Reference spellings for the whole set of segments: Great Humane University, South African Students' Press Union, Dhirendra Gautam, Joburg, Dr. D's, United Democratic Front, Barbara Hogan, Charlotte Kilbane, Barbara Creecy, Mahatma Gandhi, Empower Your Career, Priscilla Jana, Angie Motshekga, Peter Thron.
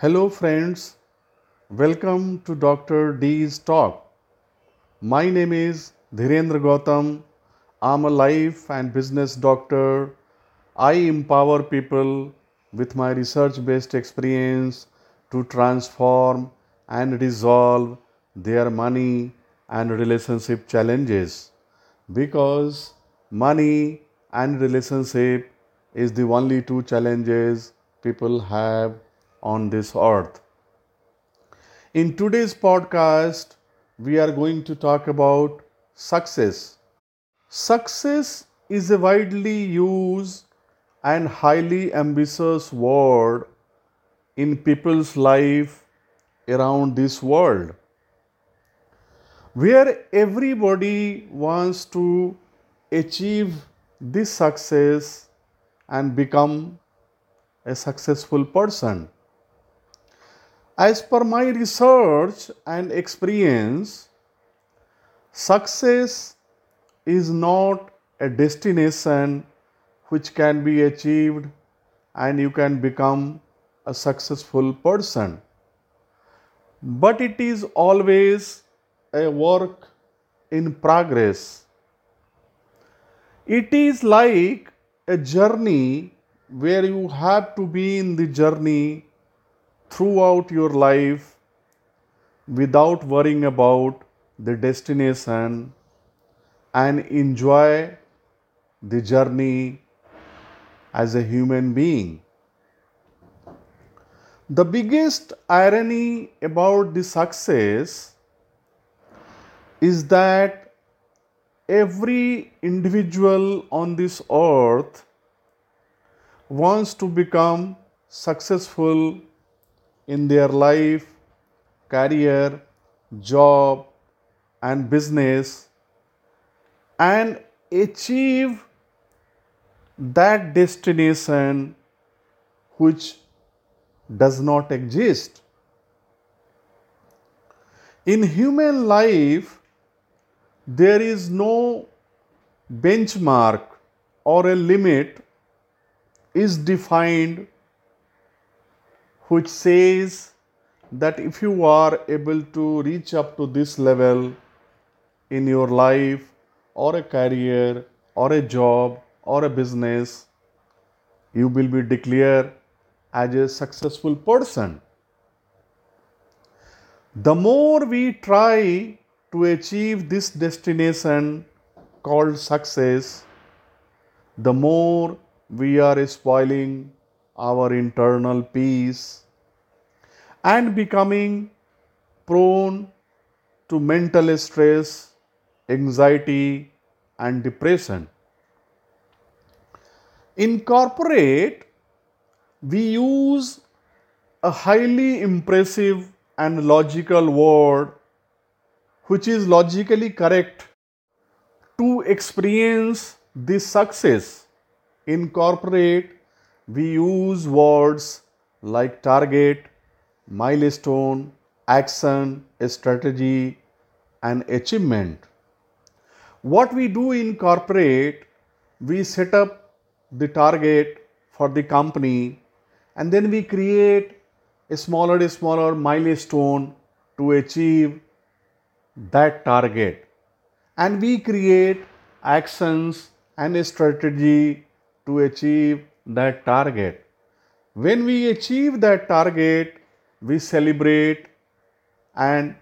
Hello friends, welcome to Dr. D's talk. My name is Dhirendra Gautam. I'm a life and business doctor. I empower people with my research-based experience to transform and resolve their money and relationship challenges, because money and relationship is the only two challenges people have on this earth. In today's podcast, we are going to talk about success. Success is a widely used and highly ambitious word in people's life around this world, where everybody wants to achieve this success and become a successful person. As per my research and experience, success is not a destination which can be achieved and you can become a successful person, but it is always a work in progress. It is like a journey where you have to be in the journey throughout your life without worrying about the destination, and enjoy the journey as a human being. The biggest irony about the success is that every individual on this earth wants to become successful in their life, career, job, and business, and achieve that destination which does not exist. In human life, there is no benchmark or a limit is defined which says that if you are able to reach up to this level in your life or a career or a job or a business, you will be declared as a successful person. The more we try to achieve this destination called success, the more we are spoiling our internal peace and becoming prone to mental stress, anxiety, and depression. In corporate, we use a highly impressive and logical word, which is logically correct, to experience this success. In corporate, we use words like target, milestone, action, strategy, and achievement. What we do in corporate, we set up the target for the company, and then we create a smaller and smaller milestone to achieve that target. And we create actions and a strategy to achieve that target. When we achieve that target, we celebrate and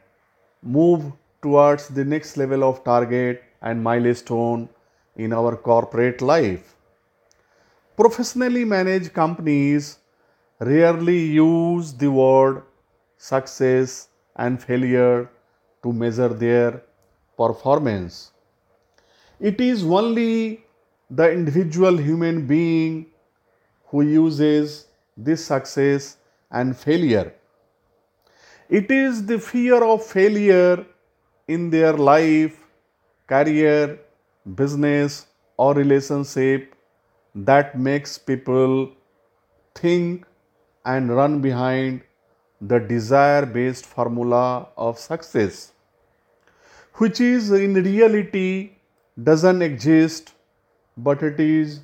move towards the next level of target and milestone in our corporate life. Professionally managed companies rarely use the word success and failure to measure their performance. It is only the individual human being who uses this success and failure. It is the fear of failure in their life, career, business, or relationship that makes people think and run behind the desire-based formula of success, which is in reality doesn't exist, but it is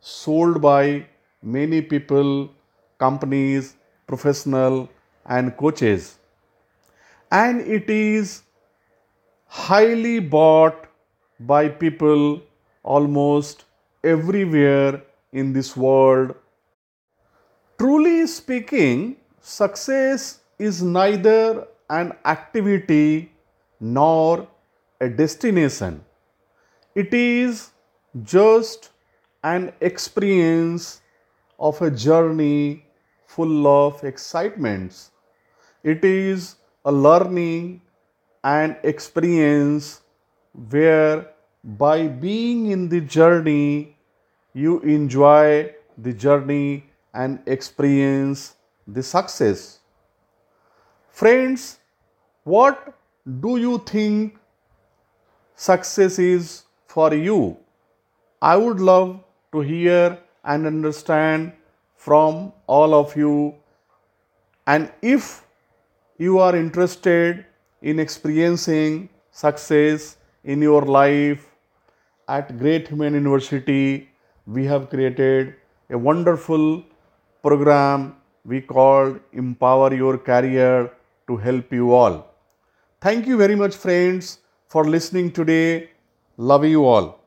sold by many people, companies, professionals and coaches, and it is highly bought by people almost everywhere in this world. Truly speaking, success is neither an activity nor a destination. It is just an experience of a journey full of excitements. It is a learning and experience where by being in the journey, you enjoy the journey and experience the success. Friends, what do you think success is for you? I would love to hear and understand from all of you. And if you are interested in experiencing success in your life, at Great Humane University, we have created a wonderful program we called Empower Your Career to help you all. Thank you very much, friends, for listening today. Love you all.